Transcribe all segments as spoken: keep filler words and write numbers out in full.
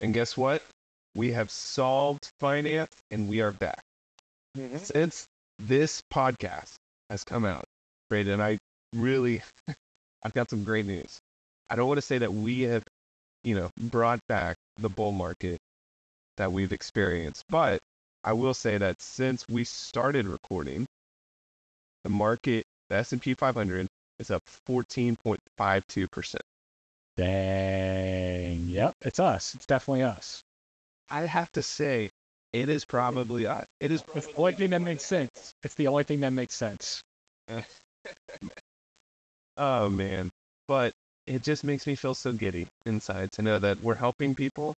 And guess what? We have solved finance, and we are back. Mm-hmm. Since this podcast has come out, Braden, I really, I've got some great news. I don't want to say that we have, you know, brought back the bull market that we've experienced, but I will say that since we started recording, the market, the S and P five hundred, is up fourteen point five two percent. Dang. Yep. It's us. It's definitely us. I have to say, it is probably us. It is probably it's the only thing that makes sense. It's the only thing that makes sense. Oh, man. But it just makes me feel so giddy inside to know that we're helping people,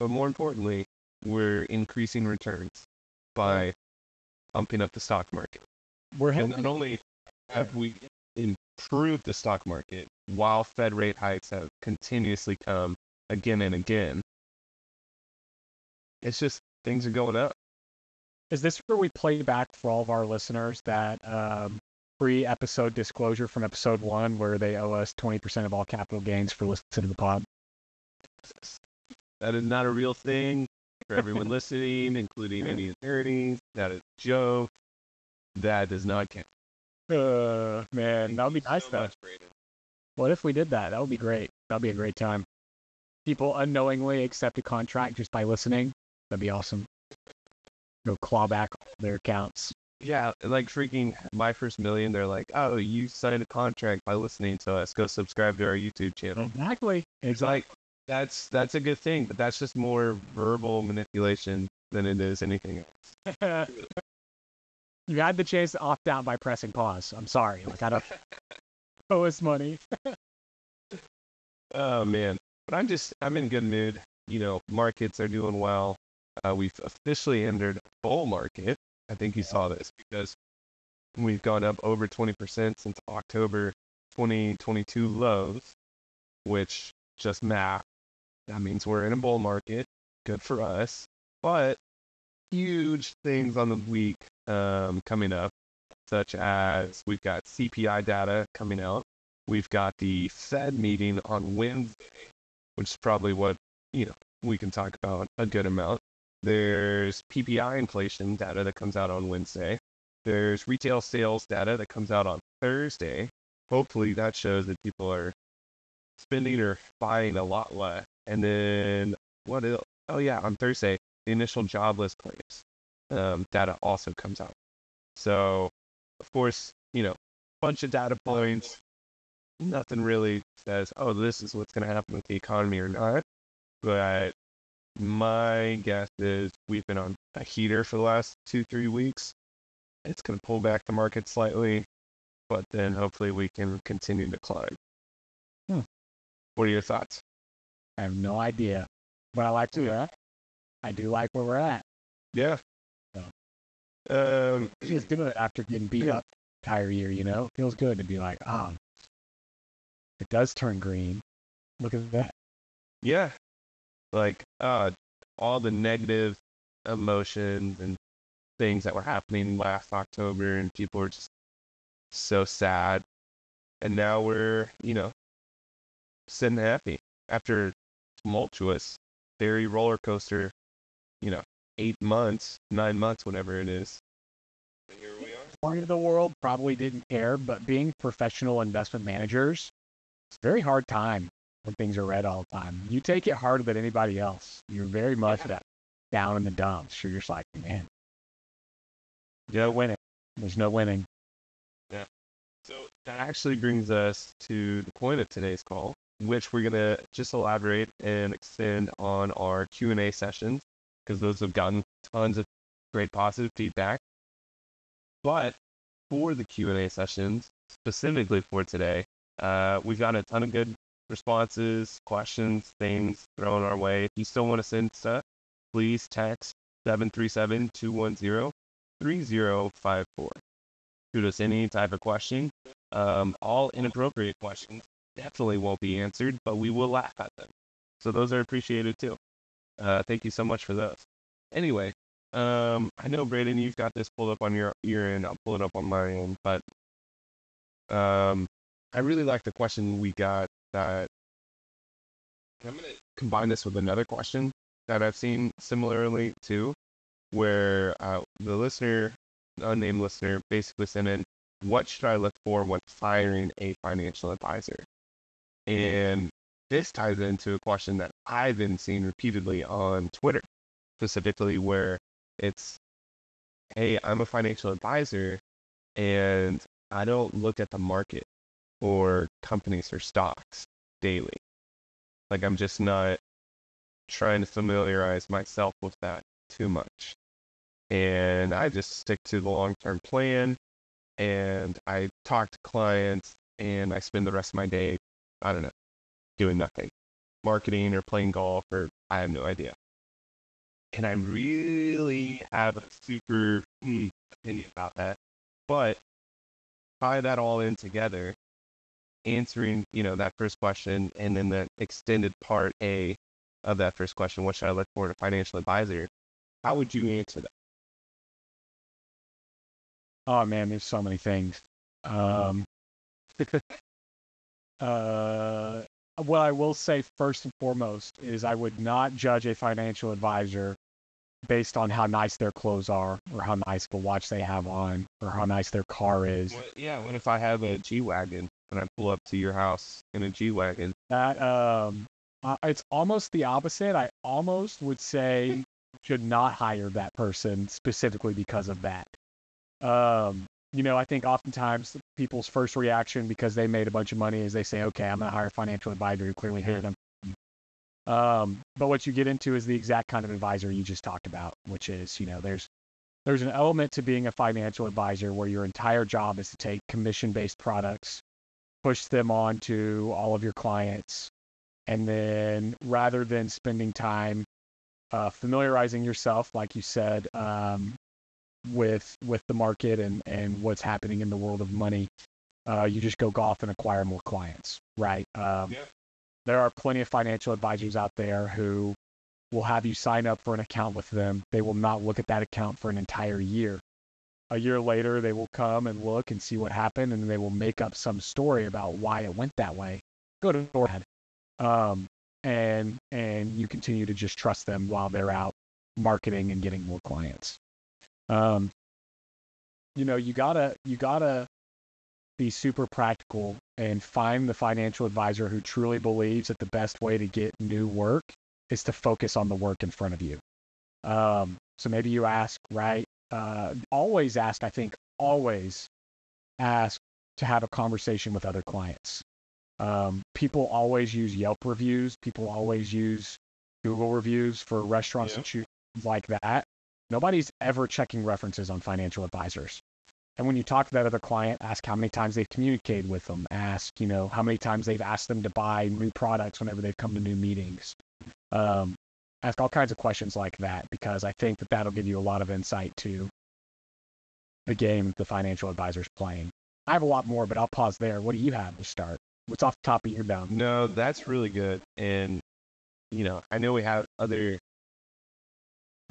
but more importantly, we're increasing returns by pumping up the stock market. We're helping. And not only have we improved the stock market while Fed rate hikes have continuously come again and again, it's just things are going up. Is this where we play back for all of our listeners that um, pre-episode disclosure from episode one where they owe us twenty percent of all capital gains for listening to the pod? That is not a real thing for everyone listening, including any attorneys. That is a joke. That does not count. Uh, man, that would be nice, though. What if we did that? That would be great. That would be a great time. People unknowingly accept a contract just by listening. That'd be awesome. Go claw back their accounts. Yeah, like freaking My First Million, they're like, oh, you signed a contract by listening to us. Go subscribe to our YouTube channel. Exactly. It's like, that's that's a good thing, but that's just more verbal manipulation than it is anything else. You had the chance to opt out by pressing pause. I'm sorry. Like, I don't owe us money. Oh, man. But I'm just, I'm in good mood. You know, markets are doing well. Uh, we've officially entered bull market. I think you yeah. saw this because we've gone up over twenty percent since October twenty twenty-two lows, which just math. That means we're in a bull market. Good for us. But huge things on the week um, coming up, such as we've got C P I data coming out. We've got the Fed meeting on Wednesday, which is probably what, you know, we can talk about a good amount. There's P P I inflation data that comes out on Wednesday. There's retail sales data that comes out on Thursday. Hopefully that shows that people are spending or buying a lot less. And then what else? Oh yeah, on Thursday, the initial jobless claims um, data also comes out. So of course, you know, bunch of data points. Nothing really says, oh, this is what's going to happen with the economy or not. But my guess is we've been on a heater for the last two, three weeks. It's going to pull back the market slightly, but then hopefully we can continue to climb. Hmm. What are your thoughts? I have no idea, but I like where we're at. I do like where we're at. Yeah. So. Um, it's just doing it after getting beat yeah. up the entire year, you know? It feels good to be like, ah. Oh, it does turn green. Look at that. Yeah. Like, uh, all the negative emotions and things that were happening last October, and people were just so sad. And now we're, you know, sitting happy after tumultuous, very roller coaster, you know, eight months, nine months, whatever it is. And here we are. Part of the world probably didn't care, but being professional investment managers, it's a very hard time when things are red all the time. You take it harder than anybody else. You're very much yeah. that down in the dumps. You're just like, man, no winning. There's no winning. Yeah. So that actually brings us to the point of today's call, which we're going to just elaborate and extend on our Q and A sessions, because those have gotten tons of great positive feedback. But for the Q and A sessions, specifically for today, Uh, we've got a ton of good responses, questions, things thrown our way. If you still want to send stuff, please text seven three seven, two one zero, three zero five four. Shoot us any type of question. Um, all inappropriate questions definitely won't be answered, but we will laugh at them. So those are appreciated too. Uh, thank you so much for those. Anyway, um, I know, Braden, you've got this pulled up on your, your end. I'll pull it up on my end, but... Um, I really like the question we got that I'm going to combine this with another question that I've seen similarly too, where uh, the listener, unnamed listener, basically sent in, what should I look for when hiring a financial advisor? And this ties into a question that I've been seeing repeatedly on Twitter, specifically where it's, hey, I'm a financial advisor and I don't look at the market or companies or stocks daily. Like, I'm just not trying to familiarize myself with that too much. And I just stick to the long-term plan, and I talk to clients, and I spend the rest of my day, I don't know, doing nothing. Marketing or playing golf, or I have no idea. And I really have a super mm, opinion about that. But tie that all in together, answering, you know, that first question, and then the extended part A of that first question, what should I look for in a financial advisor? How would you answer that? Oh, man, there's so many things. Um, uh, what I will say first and foremost is I would not judge a financial advisor based on how nice their clothes are, or how nice the watch they have on, or how nice their car is. What, yeah, what if I have a G-Wagon and I pull up to your house in a G-Wagon? That, um, uh, it's almost the opposite. I almost would say should not hire that person specifically because of that. Um, you know, I think oftentimes people's first reaction, because they made a bunch of money, is they say, okay, I'm going to hire a financial advisor who clearly heard them. Um, but what you get into is the exact kind of advisor you just talked about, which is, you know, there's, there's an element to being a financial advisor where your entire job is to take commission-based products, push them on to all of your clients. And then rather than spending time, uh, familiarizing yourself, like you said, um, with with the market and, and what's happening in the world of money, uh, you just go golf and acquire more clients, right? Um, yeah. There are plenty of financial advisors out there who will have you sign up for an account with them. They will not look at that account for an entire year. A year later, they will come and look and see what happened, and they will make up some story about why it went that way. Go to Brad. Um and and you continue to just trust them while they're out marketing and getting more clients. Um, you know, you gotta, you gotta be super practical and find the financial advisor who truly believes that the best way to get new work is to focus on the work in front of you. Um, so maybe you ask, right? Uh, always ask, I think, always ask to have a conversation with other clients. Um, people always use Yelp reviews. People always use Google reviews for restaurants yeah. and shoes like that. Nobody's ever checking references on financial advisors. And when you talk to that other client, ask how many times they've communicated with them. Ask, you know, how many times they've asked them to buy new products whenever they've come to new meetings. Um, ask all kinds of questions like that, because I think that that'll give you a lot of insight to the game the financial advisor's playing. I have a lot more, but I'll pause there. What do you have to start? What's off the top of your dome? No, that's really good. And, you know, I know we have other...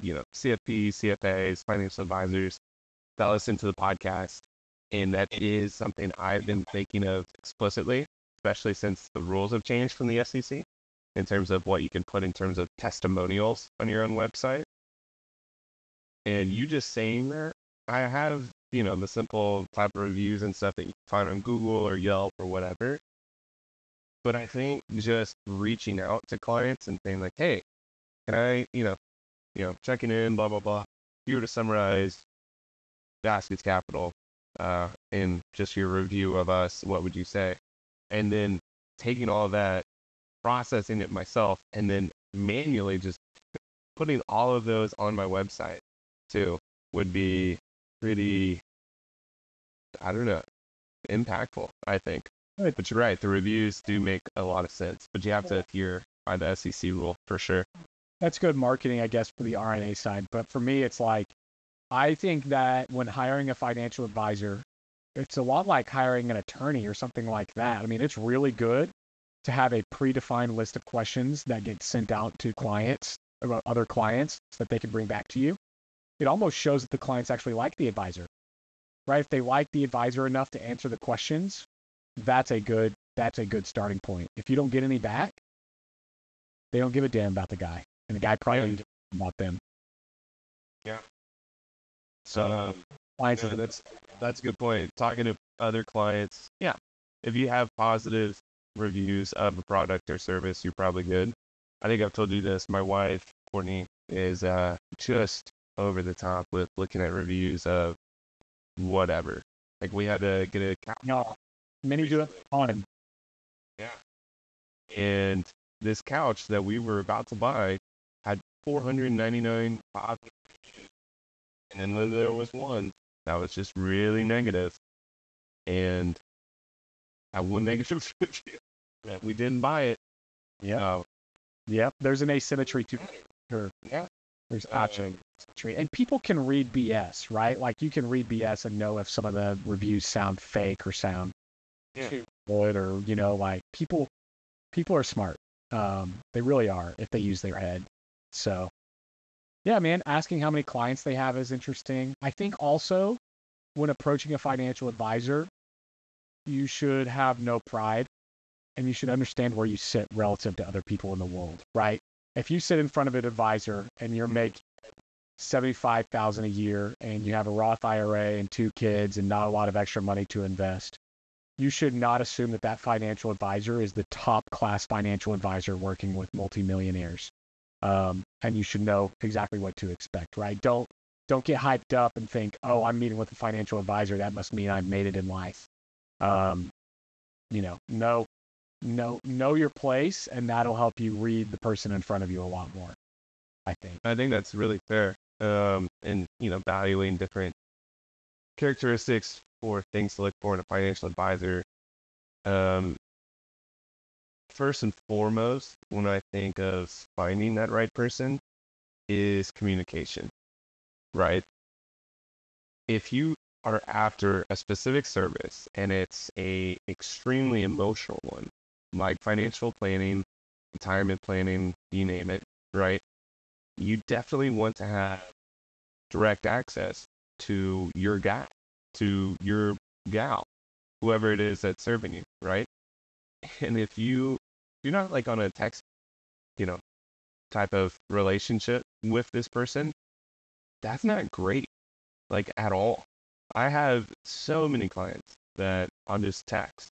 you know, C F P, C F As, financial advisors that listen to the podcast. And that is something I've been thinking of explicitly, especially since the rules have changed from the S E C in terms of what you can put in terms of testimonials on your own website. And you just saying that, I have, you know, the simple type of reviews and stuff that you can find on Google or Yelp or whatever. But I think just reaching out to clients and saying like, hey, can I, you know, You know, checking in, blah, blah, blah. If you were to summarize Baskets Capital uh, in just your review of us, what would you say? And then taking all that, processing it myself, and then manually just putting all of those on my website too would be pretty, I don't know, impactful, I think. Right. But you're right, the reviews do make a lot of sense, but you have to adhere by the S E C rule for sure. That's good marketing, I guess, for the R and A side. But for me, it's like, I think that when hiring a financial advisor, it's a lot like hiring an attorney or something like that. I mean, it's really good to have a predefined list of questions that get sent out to clients, or other clients, so that they can bring back to you. It almost shows that the clients actually like the advisor, right? If they like the advisor enough to answer the questions, that's a good, that's a good starting point. If you don't get any back, They don't give a damn about the guy, and the guy probably doesn't give a damn about them. Yeah. So um, clients, yeah, that's that's a good point. Talking to other clients, yeah. If you have positive reviews of a product or service, you're probably good. I think I've told you this. My wife, Courtney, is uh, just over the top with looking at reviews of whatever. Like, we had to get a couch. No, many do it on him. Yeah. And this couch that we were about to buy had four hundred ninety-nine positive reviews. And then there was one that was just really negative. And I have one negative review that we didn't buy it. Yeah. Uh, yeah. There's an asymmetry to her. Yeah. There's option. Uh, and people can read B S, right? Like, you can read B S and know if some of the reviews sound fake or sound good, yeah, or, you know, like, people, people are smart. Um, they really are if they use their head. So, yeah, man, asking how many clients they have is interesting. I think also when approaching a financial advisor, you should have no pride, and you should understand where you sit relative to other people in the world, right? If you sit in front of an advisor and you're making seventy-five thousand dollars a year and you have a Roth I R A and two kids and not a lot of extra money to invest, you should not assume that that financial advisor is the top class financial advisor working with multimillionaires. Um, and you should know exactly what to expect, right? Don't, don't get hyped up and think, oh, I'm meeting with a financial advisor. That must mean I've made it in life. Um, you know, no. Know know your place, and that'll help you read the person in front of you a lot more. I think. I think that's really fair. Um, and you know, valuing different characteristics or things to look for in a financial advisor. Um, first and foremost, when I think of finding that right person, is communication. Right. If you are after a specific service and it's a extremely emotional one, like financial planning, retirement planning, you name it, right? You definitely want to have direct access to your guy, to your gal, whoever it is that's serving you, right? And if you, you're not like on a text, you know, type of relationship with this person, that's not great, like at all. I have so many clients that on just text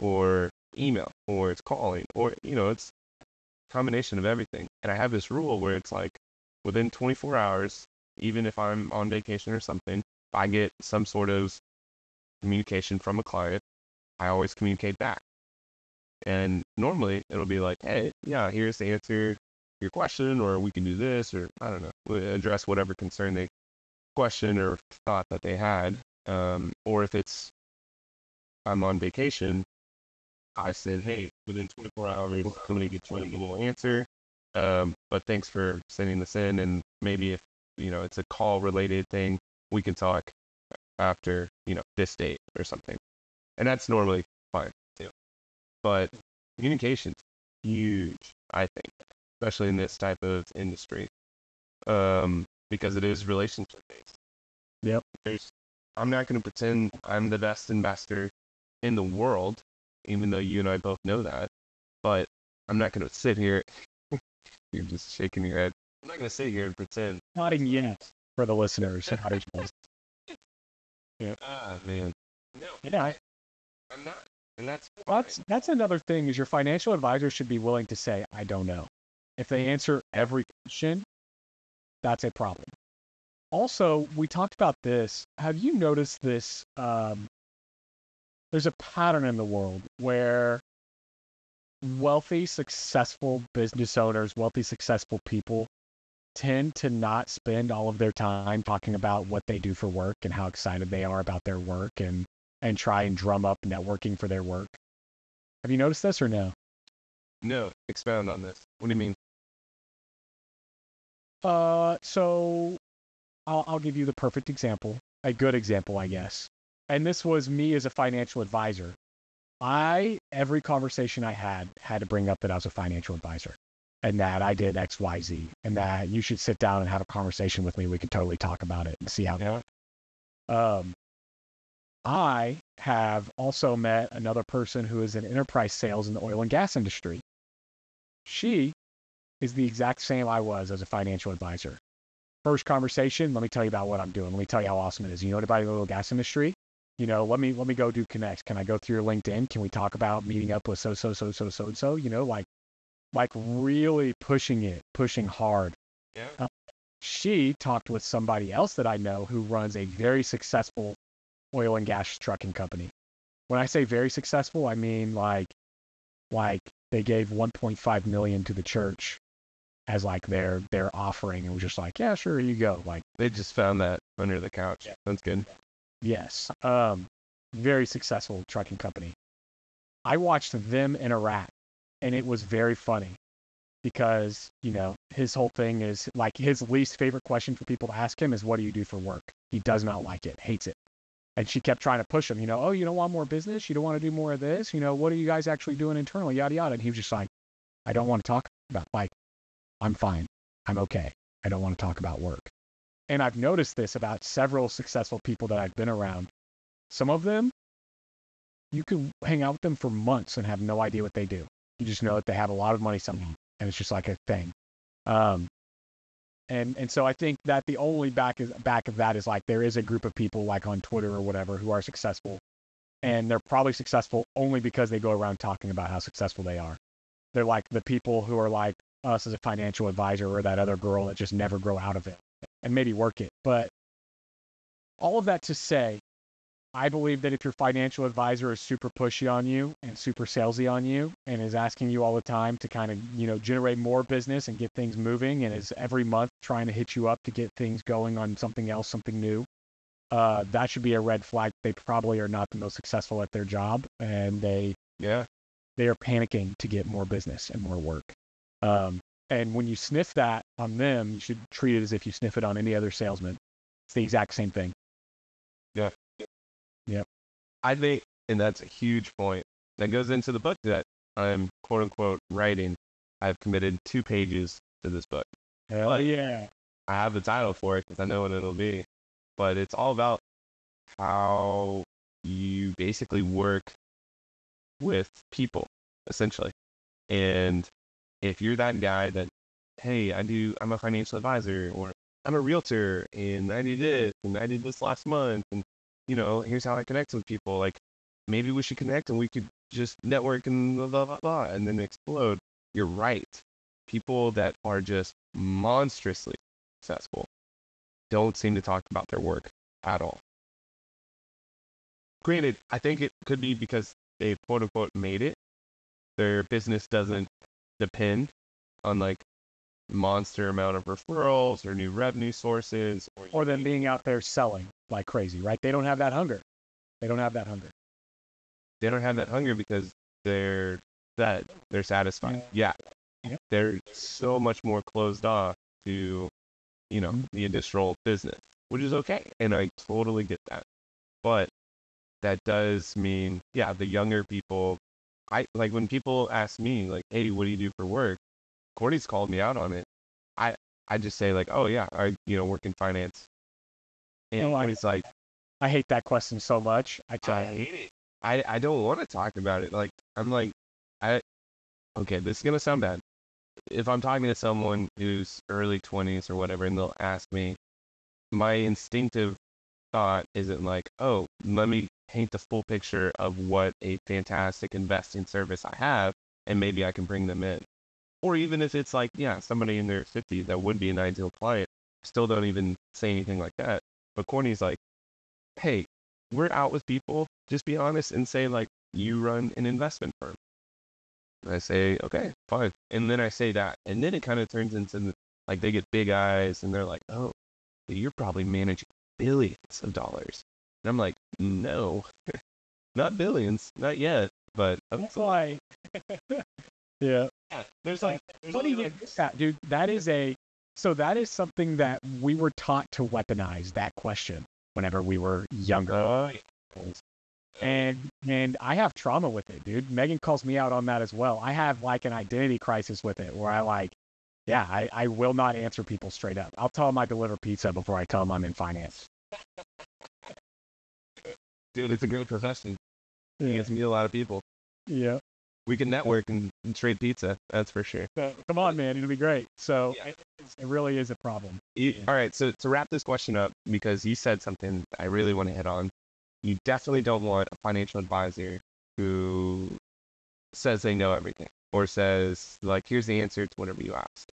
or email, or it's calling, or, you know, it's a combination of everything. And I have this rule where it's like within twenty-four hours, even if I'm on vacation or something, if I get some sort of communication from a client, I always communicate back. And normally it'll be like, hey, yeah, here's the answer to your question, or we can do this, or I don't know, we'll address whatever concern they question or thought that they had. Um, or if it's, I'm on vacation, I said, hey, within twenty-four hours, I'm going to get you a little answer. Um, but thanks for sending this in. And maybe if, you know, it's a call related thing, we can talk after, you know, this date or something. And that's normally fine too. But communication's huge, I think, especially in this type of industry, um, because it is relationship based. Yep. There's, I'm not going to pretend I'm the best investor in the world, even though you and I both know that, but I'm not going to sit here. You're just shaking your head. I'm not going to sit here and pretend. Nodding yes for the listeners. Yeah. Ah, man. No. Yeah, I, I'm not. And that's, well, that's that's another thing, is your financial advisor should be willing to say, I don't know. If they answer every question, that's a problem. Also, we talked about this. Have you noticed this? Um, There's a pattern in the world where wealthy, successful business owners, wealthy, successful people tend to not spend all of their time talking about what they do for work and how excited they are about their work, and, and try and drum up networking for their work. Have you noticed this or no? No. Expound on this. What do you mean? Uh, so I'll, I'll give you the perfect example, a good example, I guess. And this was me as a financial advisor. I, every conversation I had, had to bring up that I was a financial advisor and that I did X, Y, Z, and that you should sit down and have a conversation with me. We could totally talk about it and see how. Yeah. Um, I have also met another person who is in enterprise sales in the oil and gas industry. She is the exact same I was as a financial advisor. First conversation, let me tell you about what I'm doing. Let me tell you how awesome it is. You know anybody in the oil and gas industry? You know, let me, let me go do connects. Can I go through your LinkedIn? Can we talk about meeting up with so, so, so, so, so, and so, you know, like, like really pushing it, pushing hard. Yeah. Uh, she talked with somebody else that I know who runs a very successful oil and gas trucking company. When I say very successful, I mean like, like they gave one point five million dollars to the church as like their, their offering. And was just like, yeah, sure, you go. Like they just found that under the couch. Yeah. That's good. Yeah. Yes. Um, very successful trucking company. I watched them interact and it was very funny because, you know, his whole thing is like his least favorite question for people to ask him is, what do you do for work? He does not like it, hates it. And she kept trying to push him, you know, oh, you don't want more business. You don't want to do more of this. You know, what are you guys actually doing internally? Yada, yada. And he was just like, I don't want to talk about, like, I'm fine. I'm okay. I don't want to talk about work. And I've noticed this about several successful people that I've been around. Some of them, you can hang out with them for months and have no idea what they do. You just know that they have a lot of money somehow, and it's just like a thing. Um, and and so I think that the only back is, back of that is like there is a group of people like on Twitter or whatever who are successful, and they're probably successful only because they go around talking about how successful they are. They're like the people who are like us as a financial advisor or that other girl that just never grow out of it. And maybe work it. But all of that to say, I believe that if your financial advisor is super pushy on you and super salesy on you and is asking you all the time to kind of, you know, generate more business and get things moving and is every month trying to hit you up to get things going on something else, something new, uh, that should be a red flag. They probably are not the most successful at their job and they, yeah, they are panicking to get more business and more work. Um, And when you sniff that on them, you should treat it as if you sniff it on any other salesman. It's the exact same thing. Yeah. Yeah. I think, and that's a huge point that goes into the book that I'm quote unquote writing. I've committed two pages to this book. Hell but yeah. I have the title for it because I know what it'll be, but it's all about how you basically work with people essentially. And if you're that guy that, hey, I do, I'm a financial advisor or I'm a realtor and I did this and I did this last month and, you know, here's how I connect with people. Like maybe we should connect and we could just network and blah, blah, blah, blah and then explode. You're right. People that are just monstrously successful don't seem to talk about their work at all. Granted, I think it could be because they quote unquote made it. Their business doesn't depend on like monster amount of referrals or new revenue sources or, or them being out there selling like crazy, right? They don't have that hunger. They don't have that hunger. They don't have that hunger because they're that they're satisfied. Yeah. yeah. They're so much more closed off to, you know, mm-hmm. the additional business, which is okay. And I totally get that. But that does mean, yeah, the younger people, I like when people ask me like, hey, what do you do for work? Courtney's called me out on it. I, I just say like, oh yeah, I, you know, work in finance. And you know, Courtney's I, like, I hate that question so much. I, I hate it. I, I don't want to talk about it. Like, I'm like, I, okay, this is going to sound bad. If I'm talking to someone who's early twenties or whatever, and they'll ask me, my instinctive thought isn't like, oh, let me paint the full picture of what a fantastic investing service I have, and maybe I can bring them in. Or even if it's like, yeah, somebody in their fifties that would be an ideal client, still don't even say anything like that. But Courtney's like, hey, we're out with people. Just be honest and say like, you run an investment firm. And I say, okay, fine. And then I say that. And then it kind of turns into like, they get big eyes and they're like, oh, you're probably managing billions of dollars. And I'm like, no, not billions, not yet. But I'm that's why. yeah. yeah. There's like, there's funny like that, dude. That is a so that is something that we were taught to weaponize that question whenever we were younger. Uh, and and I have trauma with it, dude. Megan calls me out on that as well. I have like an identity crisis with it, where I like, yeah, I, I will not answer people straight up. I'll tell them I deliver pizza before I tell them I'm in finance. Dude, it's a great profession. Yeah. It gets me a lot of people. Yeah. we can network and, and trade pizza. That's for sure. So, come on, man. It'll be great. So yeah. it, it really is a problem. It, yeah. All right. So to wrap this question up, because you said something I really want to hit on, you definitely don't want a financial advisor who says they know everything or says, like, here's the answer to whatever you ask.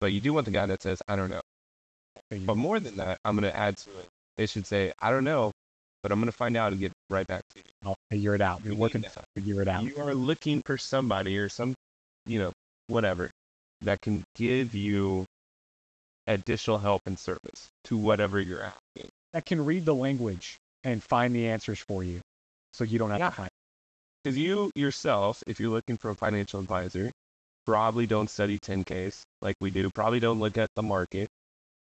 But you do want the guy that says, I don't know. But more than that, I'm going to add to it. They should say, I don't know, but I'm going to find out and get right back to you. I'll figure it out. You're looking to figure it out. You are looking for somebody or some, you know, whatever that can give you additional help and service to whatever you're asking. That can read the language and find the answers for you so you don't have yeah. to find it. Because you yourself, if you're looking for a financial advisor, probably don't study ten Ks like we do. Probably don't look at the market.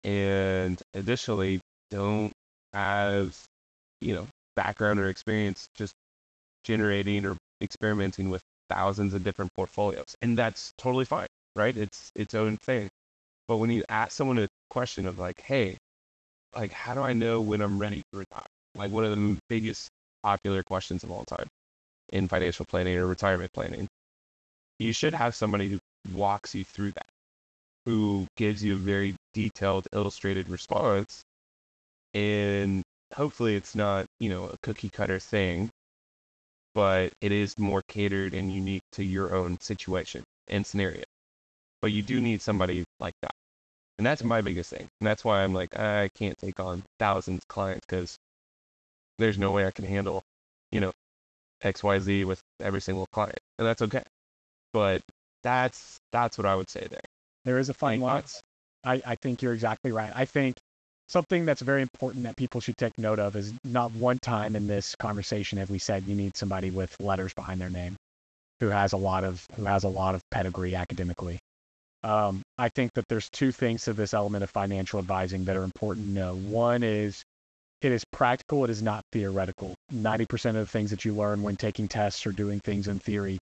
And additionally, don't have, you know, background or experience just generating or experimenting with thousands of different portfolios. And that's totally fine, right? It's its own thing. But when you ask someone a question of like, hey, like, how do I know when I'm ready to retire? Like, one of the biggest popular questions of all time in financial planning or retirement planning, you should have somebody who walks you through that, who gives you a very detailed, illustrated response. And hopefully it's not, you know, a cookie cutter thing, but it is more catered and unique to your own situation and scenario. But you do need somebody like that. And that's my biggest thing. And that's why I'm like, I can't take on thousands of clients because there's no way I can handle, you know, X Y Z with every single client. And that's okay. But that's that's what I would say there. There is a fine line. I, I think you're exactly right. I think something that's very important that people should take note of is not one time in this conversation have we said you need somebody with letters behind their name who has a lot of who has a lot of pedigree academically. Um, I think that there's two things to this element of financial advising that are important to know. One is it is practical. It is not theoretical. ninety percent of the things that you learn when taking tests or doing things in theory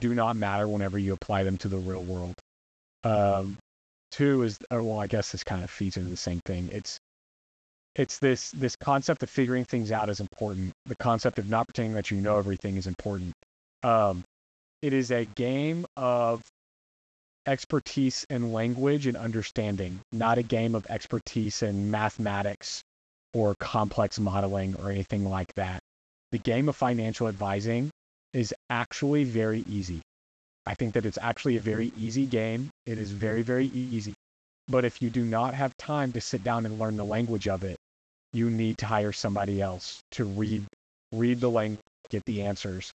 do not matter whenever you apply them to the real world. Um, two is, or well, I guess this kind of feeds into the same thing. It's, it's this, this concept of figuring things out is important. The concept of not pretending that you know everything is important. Um, it is a game of expertise in language and understanding, not a game of expertise in mathematics or complex modeling or anything like that. The game of financial advising is actually very easy. I think that it's actually a very easy game. It is very, very easy. But if you do not have time to sit down and learn the language of it, you need to hire somebody else to read read the language, get the answers.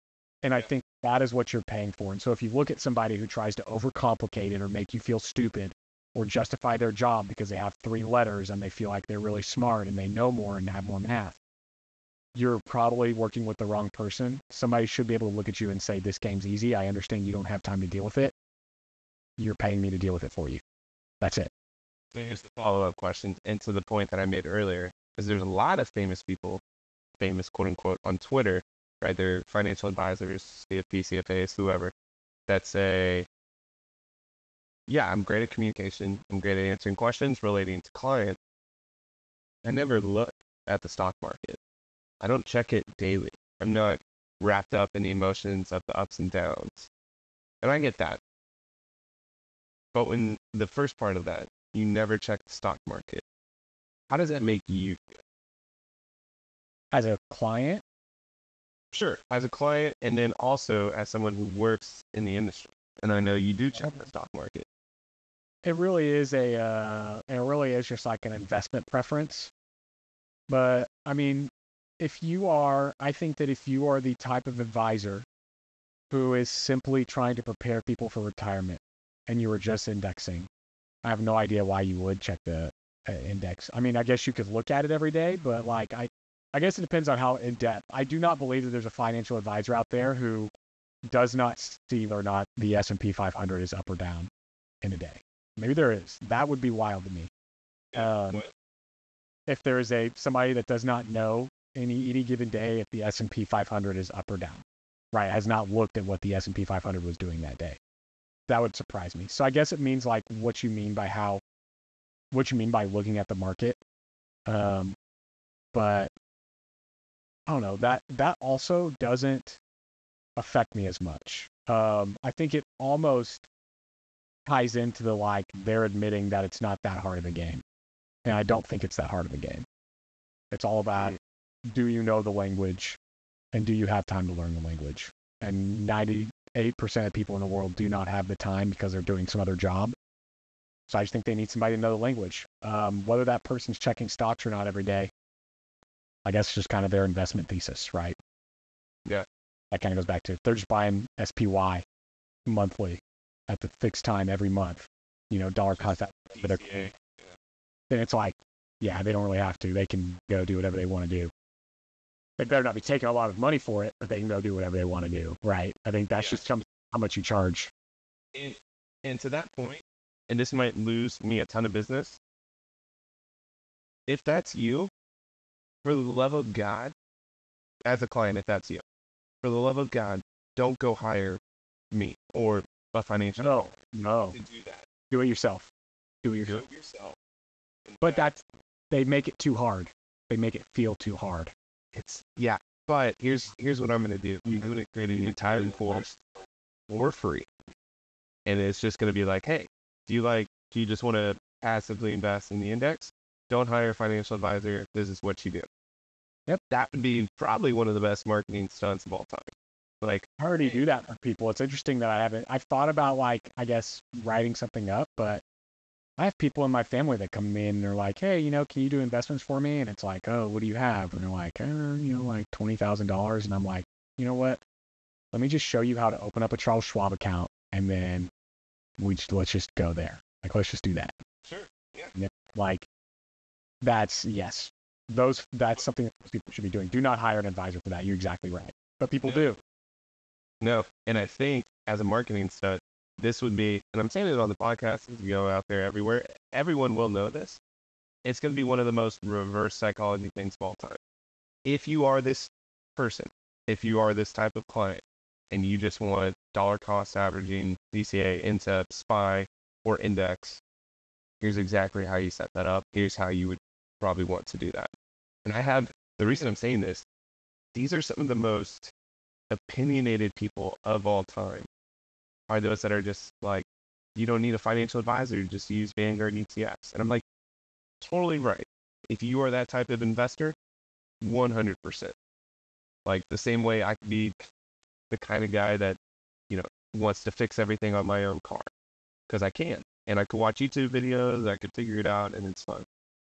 And I think that is what you're paying for. And so if you look at somebody who tries to overcomplicate it or make you feel stupid or justify their job because they have three letters and they feel like they're really smart and they know more and have more math, you're probably working with the wrong person. Somebody should be able to look at you and say, this game's easy. I understand you don't have time to deal with it. You're paying me to deal with it for you. That's it. So here's the follow-up question. And to the point that I made earlier, is there's a lot of famous people, famous quote unquote, on Twitter, right? They're financial advisors, C F P, C F As, whoever, that say, yeah, I'm great at communication. I'm great at answering questions relating to clients. I never look at the stock market. I don't check it daily. I'm not wrapped up in the emotions of the ups and downs. And I get that. But when the first part of that, you never check the stock market, how does that make you feel? As a client? Sure. As a client, and then also as someone who works in the industry. And I know you do check the stock market. It really is a, uh, it really is just like an investment preference. But, I mean, If you are, I think that if you are the type of advisor who is simply trying to prepare people for retirement and you are just indexing, I have no idea why you would check the uh, index. I mean, I guess you could look at it every day, but like, I, I guess it depends on how in depth. I do not believe that there's a financial advisor out there who does not see whether or not the S and P five hundred is up or down in a day. Maybe there is. That would be wild to me. Um, if there is a, somebody that does not know any any given day if the S and P five hundred is up or down, right? Has not looked at what the S and P five hundred was doing that day. That would surprise me. So I guess it means like what you mean by how, what you mean by looking at the market. Um, but I don't know, that, that also doesn't affect me as much. Um, I think it almost ties into the, like, they're admitting that it's not that hard of a game. And I don't think it's that hard of a game. It's all about, do you know the language and do you have time to learn the language? And ninety-eight percent of people in the world do not have the time because they're doing some other job. So I just think they need somebody to know the language. Um, whether that person's checking stocks or not every day, I guess it's just kind of their investment thesis, right? Yeah. That kind of goes back to, they're just buying S P Y monthly at the fixed time every month, you know, dollar cost. That, yeah. Then it's like, yeah, they don't really have to. They can go do whatever they want to do. They better not be taking a lot of money for it, but they can go do whatever they want to do, right? I think that's yeah. just how much you charge. And, and to that point, and this might lose me a ton of business, if that's you, for the love of God, as a client, if that's you, for the love of God, don't go hire me or a financial. No, no. To do that, do it yourself. Do it yourself. Do it yourself. But that's, they make it too hard. They make it feel too hard. It's yeah. But here's here's what I'm gonna do. I'm gonna create an entire course for free, and it's just gonna be like, hey, do you like? Do you just want to passively invest in the index? Don't hire a financial advisor. This is what you do. Yep. That would be probably one of the best marketing stunts of all time. Like, I already do that for people. It's interesting that I haven't, I've thought about, like, I guess writing something up, but I have people in my family that come to me and they're like, hey, you know, can you do investments for me? And it's like, oh, what do you have? And they're like, eh, you know, like twenty thousand dollars. And I'm like, you know what? Let me just show you how to open up a Charles Schwab account. And then we just, let's just go there. Like, let's just do that. Sure. Yeah. Then, like, that's, yes. Those, that's something that people should be doing. Do not hire an advisor for that. You're exactly right. But people no. do. No. And I think as a marketing stunt, this would be, and I'm saying it on the podcast, as you go out there everywhere, everyone will know this. It's going to be one of the most reverse psychology things of all time. If you are this person, if you are this type of client, and you just want dollar cost averaging, D C A, into S P Y, or index, here's exactly how you set that up. Here's how you would probably want to do that. And I have, the reason I'm saying this, these are some of the most opinionated people of all time are those that are just like, you don't need a financial advisor, just use Vanguard E T Fs. And I'm like, totally right. If you are that type of investor, one hundred percent. Like, the same way I could be the kind of guy that, you know, wants to fix everything on my own car because I can. And I could watch YouTube videos, I could figure it out, and it's fun.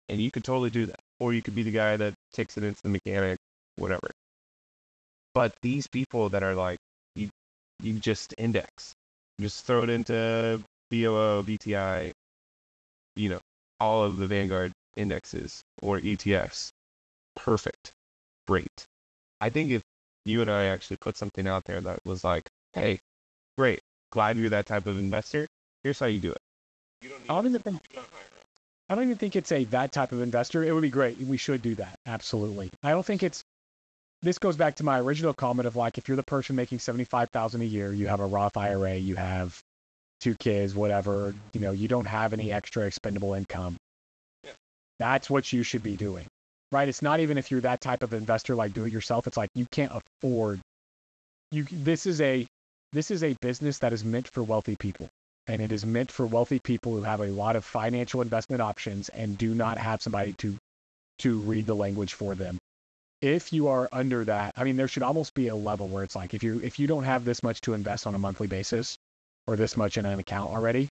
And you could totally do that. Or you could be the guy that takes it into the mechanic, whatever. But these people that are like, you you just index. You just throw it into V O O, V T I, you know, all of the Vanguard indexes or E T Fs. Perfect. Great. I think if you and I actually put something out there that was like, hey, great. Glad you're that type of investor. Here's how you do it. You don't need all to do it. I don't even think it's a that type of investor. It would be great. We should do that. Absolutely. I don't think it's, this goes back to my original comment of like, if you're the person making seventy-five thousand dollars a year, you have a Roth I R A, you have two kids, whatever, you know, you don't have any extra expendable income. Yeah. That's what you should be doing, right? It's not even if you're that type of investor, like do it yourself. It's like, you can't afford, you, this is a, this is a business that is meant for wealthy people. And it is meant for wealthy people who have a lot of financial investment options and do not have somebody to to read the language for them. If you are under that, I mean, there should almost be a level where it's like, if you if you don't have this much to invest on a monthly basis or this much in an account already,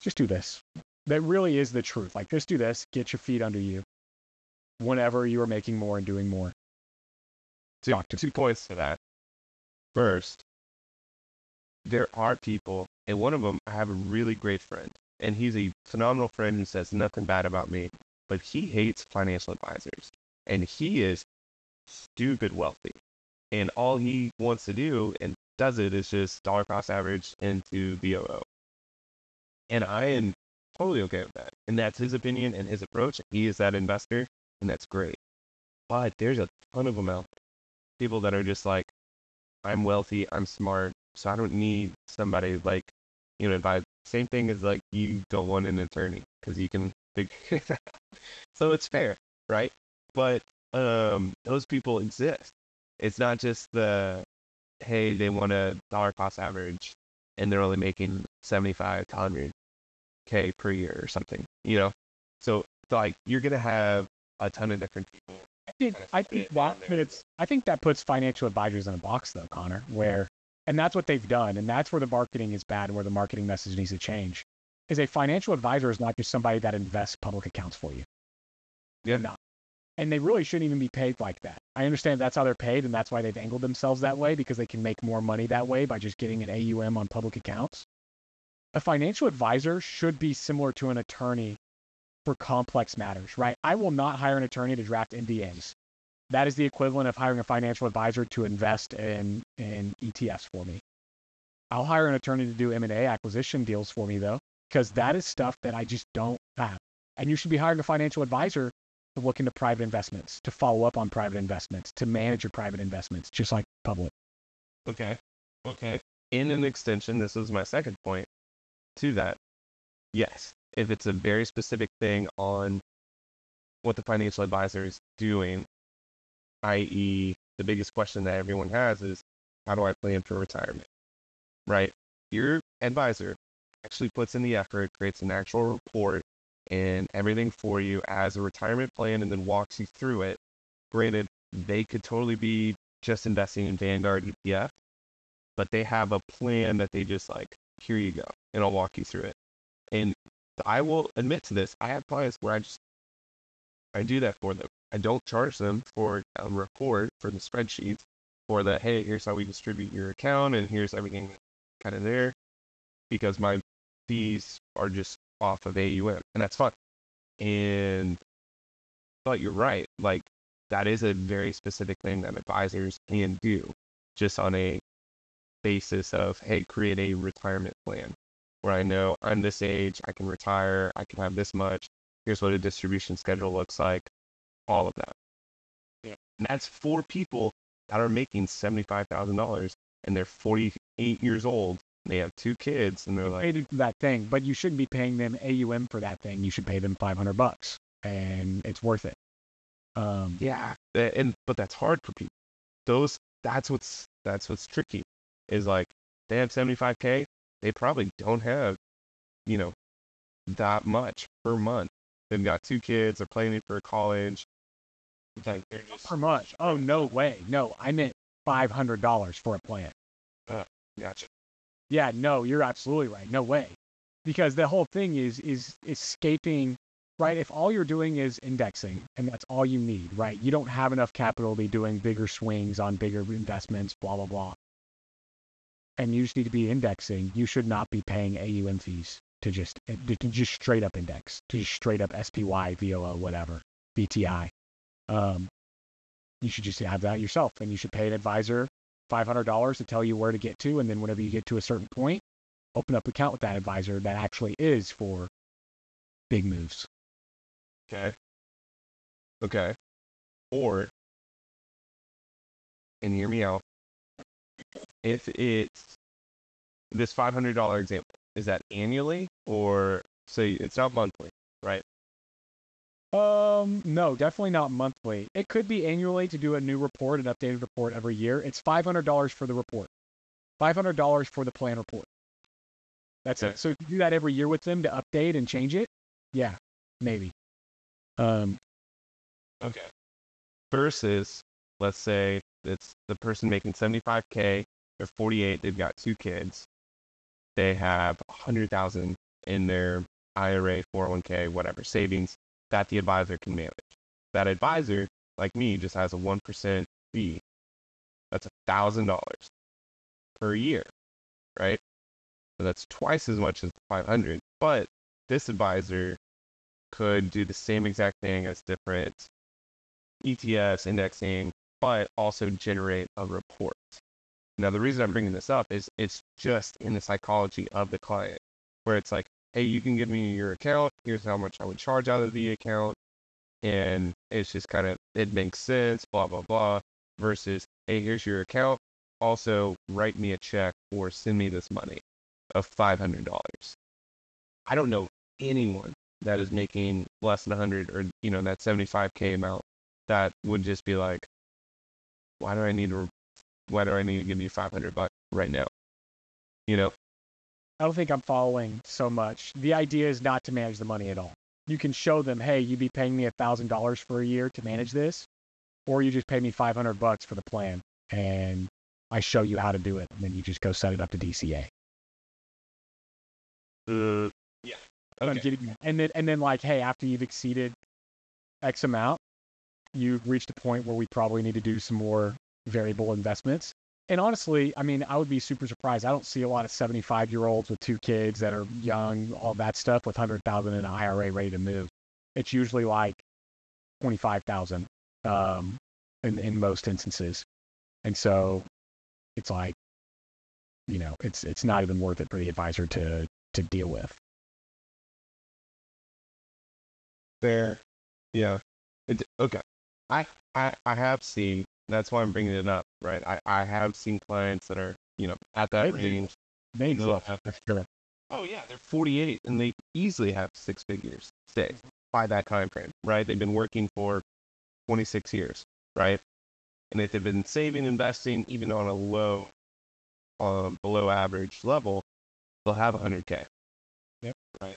just do this. That really is the truth. Like, just do this. Get your feet under you whenever you are making more and doing more. Two, two points to that. First, there are people, and one of them, I have a really great friend, and he's a phenomenal friend who says nothing bad about me, but he hates financial advisors, and he is stupid wealthy, and all he wants to do and does it is just dollar cost average into V O O, and I am totally okay with that, and that's his opinion and his approach. He is that investor, and that's great, but there's a ton of them out there, people that are just like, I'm wealthy, I'm smart, so I don't need somebody like, you know, advise. Same thing as like, you don't want an attorney because you can figure it out. So it's fair, right? But um, those people exist. It's not just the, hey, they want a dollar cost average and they're only making seventy-five to one hundred K per year or something, you know? So, so like you're going to have a ton of different people. I think, kind of I, think well, it's, I think that puts financial advisors in a box though, Connor, where, and that's what they've done. And that's where the marketing is bad and where the marketing message needs to change is a financial advisor is not just somebody that invests public accounts for you. Yeah. No. And they really shouldn't even be paid like that. I understand that's how they're paid and that's why they've angled themselves that way because they can make more money that way by just getting an A U M on public accounts. A financial advisor should be similar to an attorney for complex matters, right? I will not hire an attorney to draft N D As. That is the equivalent of hiring a financial advisor to invest in, in E T Fs for me. I'll hire an attorney to do M and A acquisition deals for me though, because that is stuff that I just don't have. And you should be hiring a financial advisor to look into private investments, to follow up on private investments, to manage your private investments, just like public. Okay. Okay. In an extension, this is my second point to that. Yes. If it's a very specific thing on what the financial advisor is doing, that is the biggest question that everyone has is, how do I plan for retirement? Right? Your advisor actually puts in the effort, creates an actual report, and everything for you as a retirement plan and then walks you through it. Granted, they could totally be just investing in Vanguard E T F, but they have a plan that they just like, here you go, and I'll walk you through it. And I will admit to this, I have clients where I just, I do that for them. I don't charge them for a report, for the spreadsheet, for the, hey, here's how we distribute your account and here's everything kind of there, because my fees are just off of A U M, and that's fun. And but you're right, like that is a very specific thing that advisors can do just on a basis of, hey, create a retirement plan where I know I'm this age, I can retire, I can have this much, here's what a distribution schedule looks like, all of that. Yeah. And that's for people that are making seventy-five thousand dollars and they're forty-eight years old. They have two kids, and they're like, paid for that thing, but you shouldn't be paying them A U M for that thing. You should pay them five hundred bucks, and it's worth it. Um, yeah, and but that's hard for people. Those that's what's that's what's tricky is like they have seventy five k. They probably don't have, you know, that much per month. They've got two kids. They're planning for college. Like they're just per month. Oh no way! No, I meant five hundred dollars for a plan. Uh, gotcha. Yeah, no, you're absolutely right. No way. Because the whole thing is is escaping, right? If all you're doing is indexing and that's all you need, right? You don't have enough capital to be doing bigger swings on bigger investments, blah, blah, blah. And you just need to be indexing. You should not be paying A U M fees to just to just straight up index, to just straight up S P Y, V O O, whatever, V T I. Um, you should just have that yourself, and you should pay an advisor five hundred dollars to tell you where to get to, and then whenever you get to a certain point, open up an account with that advisor that actually is for big moves. Okay. Okay. Or, and hear me out, if it's this five hundred dollars example, is that annually or so it's not monthly, right? Um, no, definitely not monthly. It could be annually to do a new report, an updated report every year. It's five hundred dollars for the report, five hundred dollars for the plan report. That's okay. It. So if you do that every year with them to update and change it, yeah, maybe. Um, okay. Versus, let's say it's the person making seventy-five K, they're forty-eight, they've got two kids, they have one hundred thousand in their I R A, four oh one K, whatever, savings that the advisor can manage. That advisor, like me, just has a one percent fee. That's one thousand dollars per year, right? So that's twice as much as the five hundred dollars. But this advisor could do the same exact thing as different E T Fs, indexing, but also generate a report. Now, the reason I'm bringing this up is it's just in the psychology of the client, where it's like, hey, you can give me your account, here's how much I would charge out of the account, and it's just kind of, it makes sense, blah, blah, blah, versus, hey, here's your account, also write me a check or send me this money of five hundred dollars. I don't know anyone that is making less than one hundred or, you know, that seventy-five K amount that would just be like, why do I need a Why do I need to give you five hundred bucks right now? You know? I don't think I'm following so much. The idea is not to manage the money at all. You can show them, hey, you'd be paying me one thousand dollars for a year to manage this, or you just pay me five hundred bucks for the plan, and I show you how to do it, and then you just go set it up to D C A. Uh, yeah. Okay. I'm getting, and then, and then like, hey, after you've exceeded X amount, you've reached a point where we probably need to do some more variable investments. And honestly, I mean, I would be super surprised. I don't see a lot of seventy-five-year-olds with two kids that are young, all that stuff, with one hundred thousand dollars in an I R A ready to move. It's usually like twenty-five thousand dollars um, in, in most instances. And so it's like, you know, it's it's not even worth it for the advisor to, to deal with. There. Yeah. It, okay. I, I, I have seen... That's why I'm bringing it up, right? I, I have seen clients that are, you know, at that Maybe. range. Maybe. Sure. Oh, yeah, they're forty-eight, and they easily have six figures saved by that time frame, right? They've been working for twenty-six years, right? And if they've been saving, investing, even on a low, um, below average level, they'll have one hundred K, yep. right?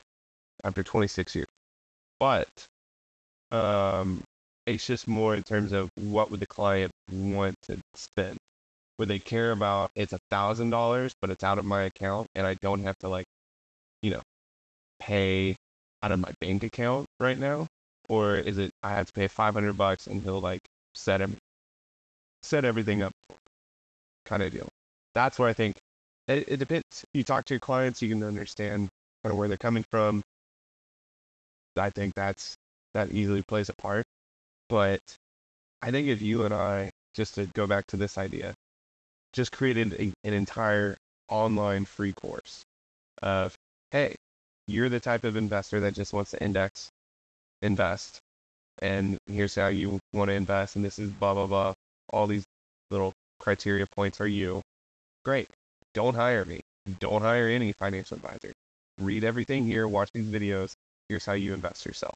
After twenty-six years. But, um... it's just more in terms of what would the client want to spend. Would they care about it's a thousand dollars, but it's out of my account and I don't have to like, you know, pay out of my bank account right now? Or is it I have to pay five hundred bucks and he'll like set him set everything up kind of deal. That's where I think it, it depends. You talk to your clients, you can understand kind of where they're coming from. I think that's that easily plays a part. But I think if you and I, just to go back to this idea, just created a, an entire online free course of, hey, you're the type of investor that just wants to index, invest, and here's how you want to invest, and this is blah, blah, blah. All these little criteria points are you. Great. Don't hire me. Don't hire any financial advisor. Read everything here. Watch these videos. Here's how you invest yourself.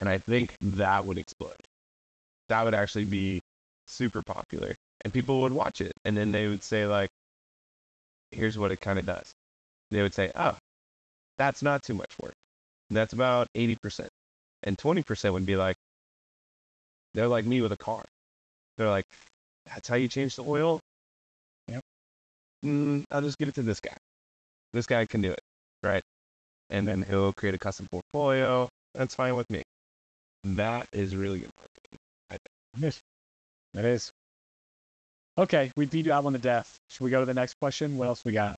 And I think that would explode. That would actually be super popular. And people would watch it. And then they would say, like, here's what it kind of does. They would say, oh, that's not too much work. And that's about eighty percent. And twenty percent would be like, they're like me with a car. They're like, that's how you change the oil? Yep. Mm, I'll just give it to this guy. This guy can do it, right? And then he'll create a custom portfolio. That's fine with me. That is really good marketing, I think. It is. It is. Okay, we beat you out on the death. Should we go to the next question? What else we got?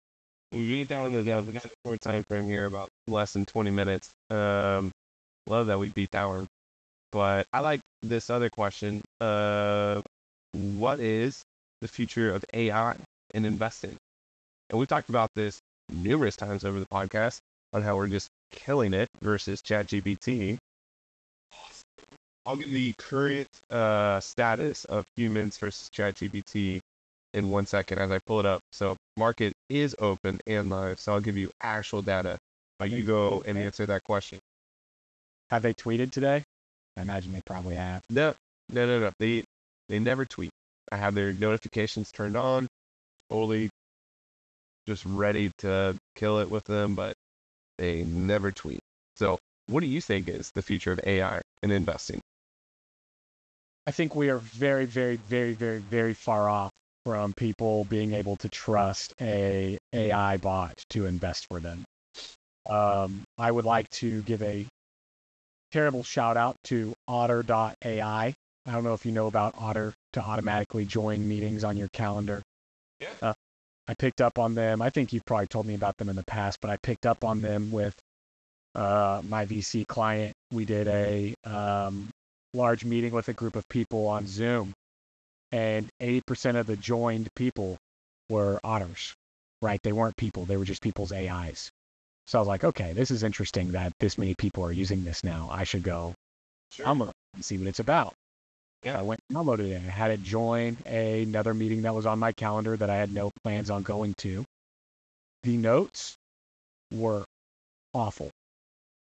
We beat down on the death. We got a short time frame here, about less than twenty minutes. Um, love that we beat that one. But I like this other question. Uh, what is the future of A I in investing? And we've talked about this numerous times over the podcast on how we're just killing it versus ChatGPT. I'll give the current uh, status of humans versus ChatGPT in one second as I pull it up. So market is open and live. So I'll give you actual data. You go and answer that question. Have they tweeted today? I imagine they probably have. No, no, no, no. They they never tweet. I have their notifications turned on. Totally just ready to kill it with them, but they never tweet. So what do you think is the future of A I in investing? I think we are very, very, very, very, very far off from people being able to trust a AI bot to invest for them. Um, I would like to give a terrible shout out to Otter dot A I. I don't know if you know about Otter to automatically join meetings on your calendar. Yeah. Uh, I picked up on them. I think you've probably told me about them in the past, but I picked up on them with uh, my V C client. We did a... Um, large meeting with a group of people on Zoom, and eighty percent of the joined people were otters, right? They weren't people. They were just people's A Is. So I was like, okay, this is interesting that this many people are using this now. I should go sure. download and see what it's about. Yeah. So I went and downloaded it and had it join a, another meeting that was on my calendar that I had no plans on going to. The notes were awful.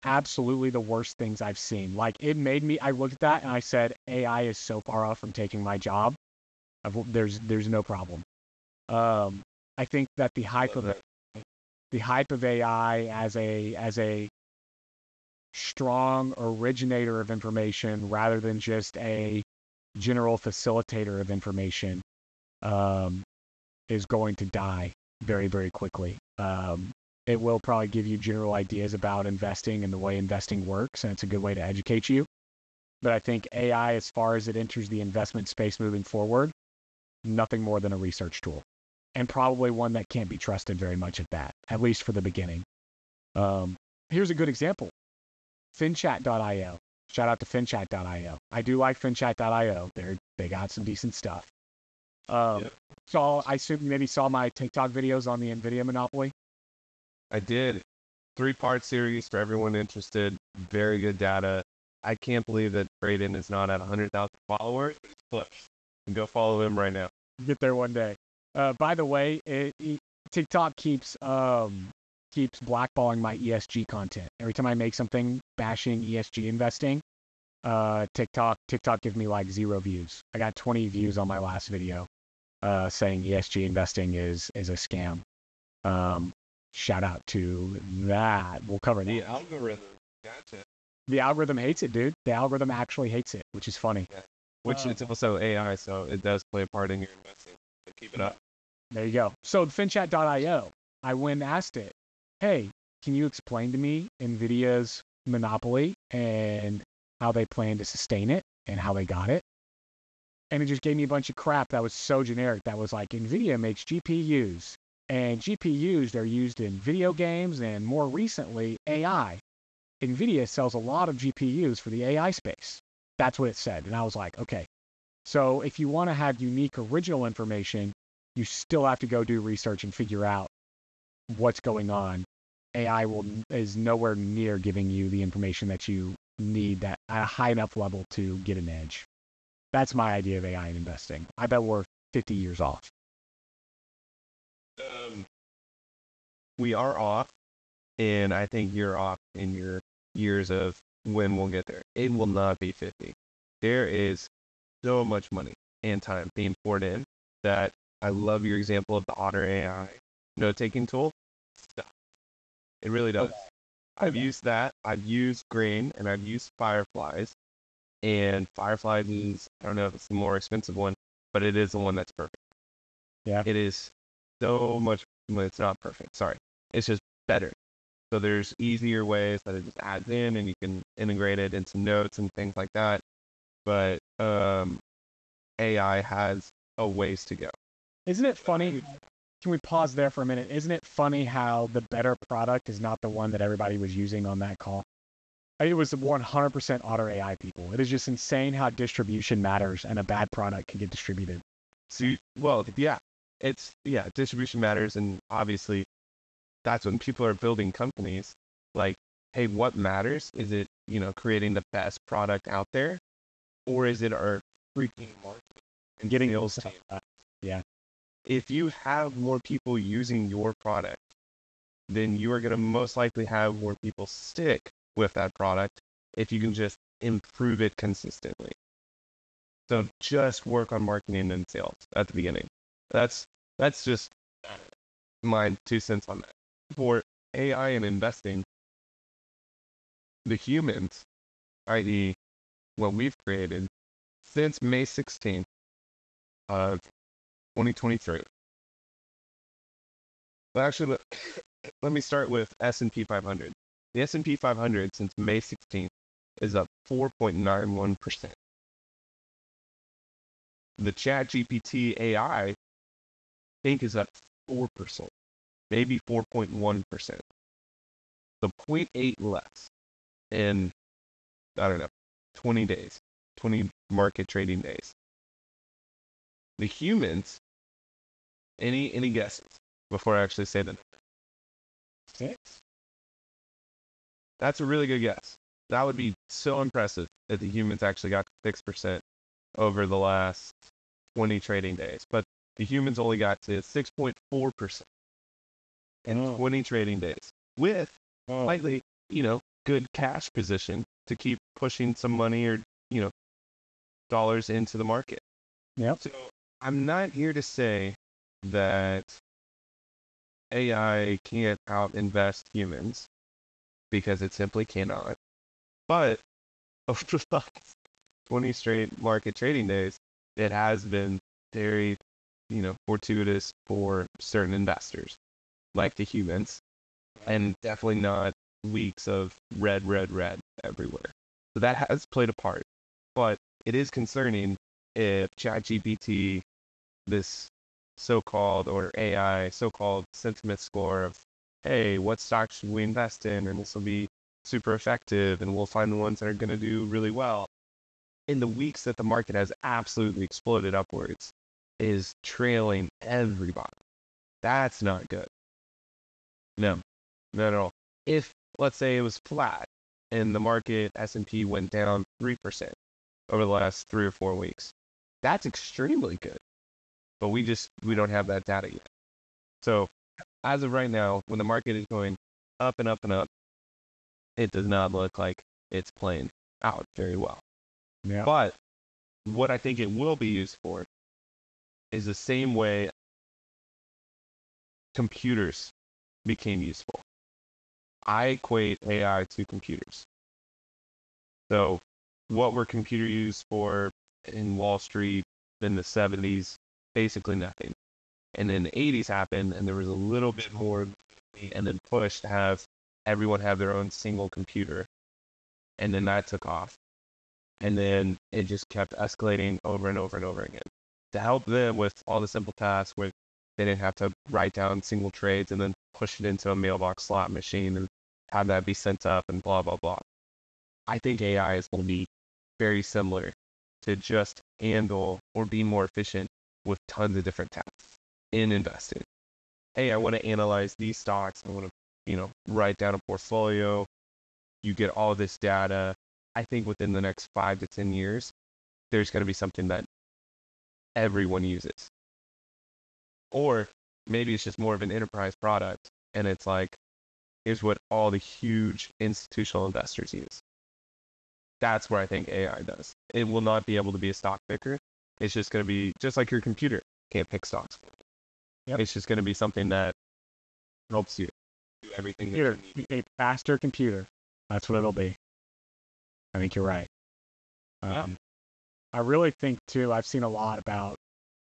Absolutely the worst things I've seen. Like, it made me, I looked at that and I said, A I is so far off from taking my job. I've, there's there's no problem. Um, I think that the hype of the hype of A I as a as a strong originator of information rather than just a general facilitator of information um, is going to die very, very quickly. Um, it will probably give you general ideas about investing and the way investing works, and it's a good way to educate you. But I think A I, as far as it enters the investment space moving forward, nothing more than a research tool, and probably one that can't be trusted very much at that, at least for the beginning. Um, here's a good example. Finchat dot i o. Shout out to Finchat dot i o. I do like Finchat dot i o. They're, they got some decent stuff. Um, yep. So I assume you maybe saw my TikTok videos on the NVIDIA monopoly. I did. Three-part series for everyone interested. Very good data. I can't believe that Braden is not at one hundred thousand followers. Go follow him right now. Get there one day. Uh, by the way, it, it, TikTok keeps um, keeps blackballing my E S G content. Every time I make something bashing E S G investing, uh, TikTok TikTok gives me like zero views. I got twenty views on my last video uh, saying E S G investing is is a scam. Um, shout out to that. We'll cover that. The algorithm. Gotcha. The algorithm hates it, dude. The algorithm actually hates it, which is funny. Yeah. Which uh, it's also A I, so it does play a part in your investing. So keep it up. There you go. So Finchat dot i o, I went and asked it, hey, can you explain to me NVIDIA's monopoly and how they plan to sustain it and how they got it? And it just gave me a bunch of crap that was so generic. That was like, NVIDIA makes G P Us, and G P Us, they're used in video games and more recently, A I. NVIDIA sells a lot of G P Us for the A I space. That's what it said. And I was like, okay. So if you want to have unique original information, you still have to go do research and figure out what's going on. A I will is nowhere near giving you the information that you need that at a high enough level to get an edge. That's my idea of A I and investing. I bet we're fifty years off. Um, we are off. And I think you're off in your years of when we'll get there. It will not be fifty. There is so much money and time being poured in that I love your example of the Otter dot A I note-taking tool. Stop. It really does. Okay. I've okay. used that. I've used Grain, and I've used Fireflies. And Fireflies is, I don't know if it's the more expensive one, but it is the one that's perfect. Yeah. It is so much, well, it's not perfect, sorry. It's just better. So there's easier ways that it just adds in, and you can integrate it into notes and things like that. But um, A I has a ways to go. Isn't it funny? Can we pause there for a minute? Isn't it funny how the better product is not the one that everybody was using on that call? It was one hundred percent Otter dot A I people. It is just insane how distribution matters, and a bad product can get distributed. So, well, yeah, it's yeah, distribution matters, and obviously. That's when people are building companies, like, hey, what matters? Is it, you know, creating the best product out there? Or is it our freaking market and getting sales team? Uh, yeah. If you have more people using your product, then you are going to most likely have more people stick with that product if you can just improve it consistently. So just work on marketing and sales at the beginning. That's, that's just my two cents on that. For A I and investing, the humans, that is what we've created, since May sixteenth of twenty twenty-three. Well, actually, let, let me start with S and P five hundred. The S and P five hundred since May sixteenth is up four point nine one percent. The ChatGPT A I, I think, is up four percent. Maybe four point one percent. So zero point eight less in, I don't know, twenty days, twenty market trading days. The humans, any any guesses before I actually say them? Six? That's a really good guess. That would be so impressive that the humans actually got six percent over the last twenty trading days. But the humans only got to six point four percent. And oh. twenty trading days with oh. slightly, you know, good cash position to keep pushing some money or, you know, dollars into the market. Yep. So I'm not here to say that A I can't out-invest humans, because it simply cannot. But over the last twenty straight market trading days, it has been very, you know, fortuitous for certain investors, like the humans, and definitely not weeks of red, red, red everywhere. So that has played a part. But it is concerning if ChatGPT, this so-called, or A I, so-called sentiment score of, hey, what stocks should we invest in? And this will be super effective, and we'll find the ones that are going to do really well. In the weeks that the market has absolutely exploded upwards, is trailing everybody. That's not good. No, not at all. If, let's say, it was flat and the market S and P went down three percent over the last three or four weeks, that's extremely good. But we just, we don't have that data yet. So as of right now, when the market is going up and up and up, it does not look like it's playing out very well. Yeah. But what I think it will be used for is the same way computers became useful. I equate A I to computers. So what were computers used for in Wall Street in the seventies? Basically nothing. And then the eighties happened, and there was a little bit more, and then push to have everyone have their own single computer. And then that took off. And then it just kept escalating over and over and over again. To help them with all the simple tasks where they didn't have to write down single trades and then push it into a mailbox slot machine and have that be sent up and blah, blah, blah. I think A I is going to be very similar to just handle or be more efficient with tons of different tasks in investing. Hey, I want to analyze these stocks. I want to, you know, write down a portfolio. You get all this data. I think within the next five to ten years, there's going to be something that everyone uses. Or maybe it's just more of an enterprise product, and it's like, here's what all the huge institutional investors use. That's where I think A I does. It will not be able to be a stock picker. It's just going to be just like your computer can't pick stocks. Yep. It's just going to be something that helps you do everything. Computer, you need. A faster computer. That's what it'll be. I think you're right. Um, yeah. I really think, too, I've seen a lot about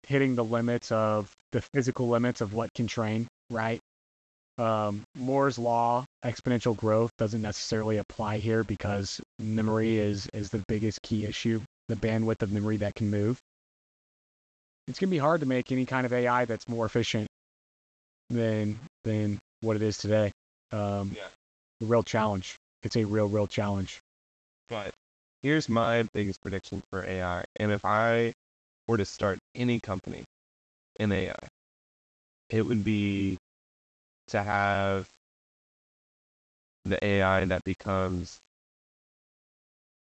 hitting the limits of the physical limits of what can train, right? Um, Moore's law, exponential growth doesn't necessarily apply here because memory is, is the biggest key issue, the bandwidth of memory that can move. It's going to be hard to make any kind of A I that's more efficient than than what it is today. Um, yeah. The real challenge. It's a real, real challenge. But here's my biggest prediction for A I. And if I were to start any company in A I, it would be to have the A I that becomes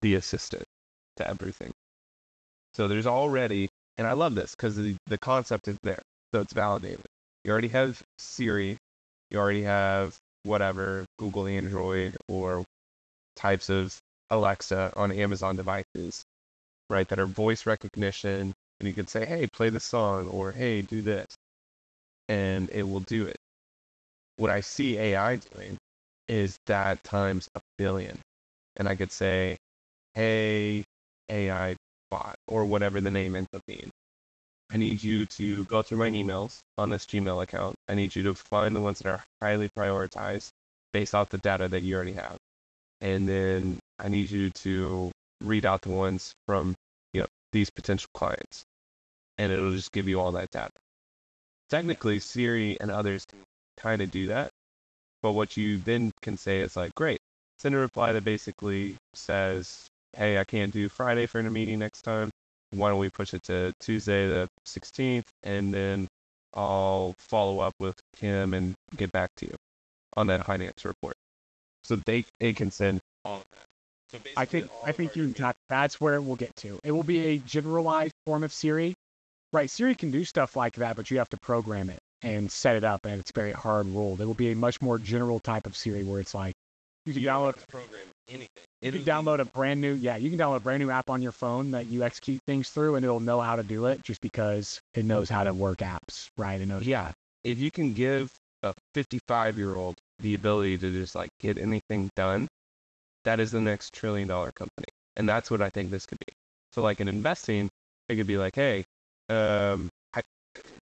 the assistant to everything. So there's already, and I love this because the, the concept is there. So it's validated. You already have Siri. You already have whatever, Google Android or types of Alexa on Amazon devices, right, that are voice recognition, and you can say, hey, play this song, or hey, do this, and it will do it. What I see A I doing is that times a billion, and I could say, hey, A I bot, or whatever the name ends up being. I need you to go through my emails on this Gmail account. I need you to find the ones that are highly prioritized based off the data that you already have. And then I need you to read out the ones from, you know, these potential clients. And it'll just give you all that data. Technically, Siri and others can kind of do that. But what you then can say is like, great, send a reply that basically says, hey, I can't do Friday for a meeting next time. Why don't we push it to Tuesday the sixteenth? And then I'll follow up with Kim and get back to you on that finance report. So they, they can send all of that. So I think I think you got, that's where it will get to. It will be a generalized form of Siri, right? Siri can do stuff like that, but you have to program it and set it up, and it's very hard ruled. It will be a much more general type of Siri where it's like you can download program anything. You can download a brand new, yeah, you can download a brand new app on your phone that you execute things through, and it'll know how to do it just because it knows how to work apps, right? It knows. Yeah. If you can give a fifty-five-year-old the ability to just like get anything done, that is the next trillion-dollar company. And that's what I think this could be. So like in investing, it could be like, hey, um, I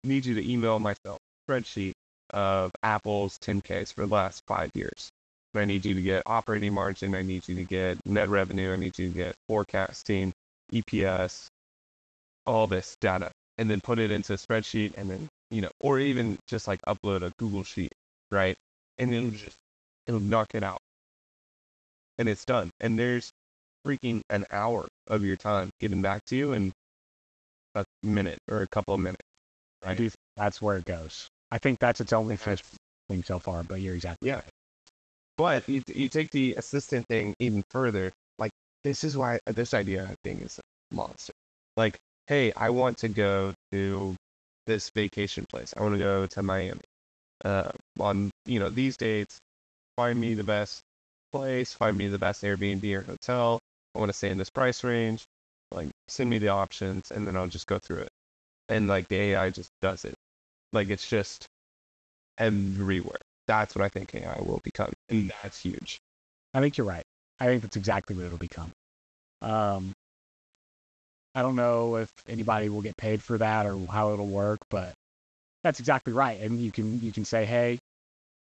need you to email myself a spreadsheet of Apple's ten Ks for the last five years. I need you to get operating margin. I need you to get net revenue. I need you to get forecasting, E P S, all this data, and then put it into a spreadsheet, and then, you know, or even just like upload a Google sheet, right? And it'll just, it'll knock it out. And it's done. And there's freaking an hour of your time getting back to you in a minute or a couple of minutes, right? I do think that's where it goes. I think that's its only fish thing so far, but you're exactly yeah. right. But you, you take the assistant thing even further. Like, this is why this idea, I think, is a monster. Like, hey, I want to go to this vacation place. I want to go to Miami uh, on, you know, these dates. Find me the best place. Find me the best Airbnb or hotel. I want to stay in this price range. Like, send me the options, and then I'll just go through it. And, like, the A I just does it. Like, it's just everywhere. That's what I think A I will become, and that's huge. I think you're right. I think that's exactly what it'll become. Um, I don't know if anybody will get paid for that or how it'll work, but that's exactly right. And you can you can say, hey,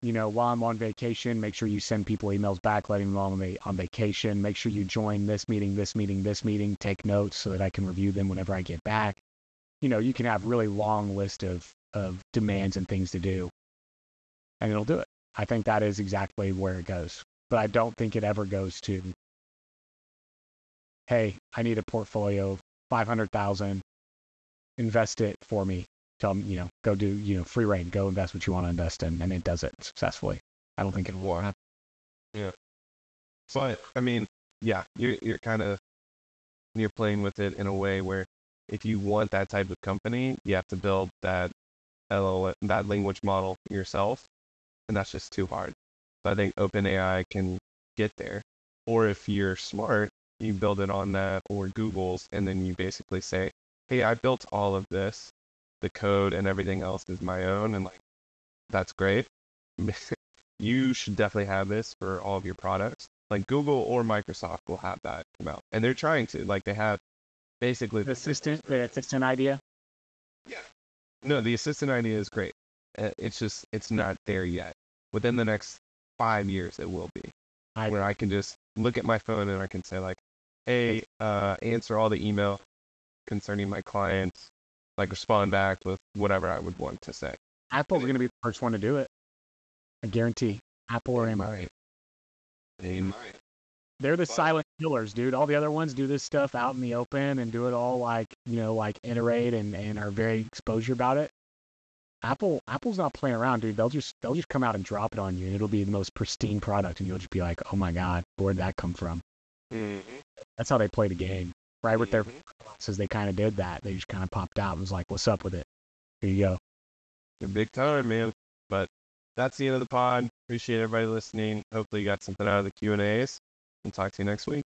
you know, while I'm on vacation, make sure you send people emails back, letting them know I'm on vacation. Make sure you join this meeting, this meeting, this meeting. Take notes so that I can review them whenever I get back. You know, you can have really long list of of demands and things to do. And it'll do it. I think that is exactly where it goes. But I don't think it ever goes to, hey, I need a portfolio of five hundred thousand dollars. Invest it for me. Tell them, you know, go do, you know, free reign. Go invest what you want to invest in. And it does it successfully. I don't think it will happen. Yeah. But, I mean, yeah, you're, you're kind of, you're playing with it in a way where if you want that type of company, you have to build that L L M, that language model yourself. And that's just too hard. So I think OpenAI can get there. Or if you're smart, you build it on that or Google's, and then you basically say, hey, I built all of this. The code and everything else is my own. And like, that's great. You should definitely have this for all of your products. Like Google or Microsoft will have that come out. And they're trying to. Like they have basically... The assistant, the assistant idea? Yeah. No, the assistant idea is great. It's just, it's not there yet. Within the next five years, it will be. I, where I can just look at my phone and I can say like, hey, uh, answer all the email concerning my clients, like respond back with whatever I would want to say. Apple's going to be the first one to do it. I guarantee. Apple or M I. They might. They're the but, silent killers, dude. All the other ones do this stuff out in the open and do it all like, you know, like iterate and, and are very exposure about it. Apple, Apple's not playing around, dude. They'll just, they'll just come out and drop it on you, and it'll be the most pristine product, and you'll just be like, "Oh my God, where'd that come from?" Mm-hmm. That's how they play the game, right? Mm-hmm. With their says they kind of did that. They just kind of popped out and was like, "What's up with it?" Here you go. You're big time, man. But that's the end of the pod. Appreciate everybody listening. Hopefully, you got something out of the Q and A's. And talk to you next week.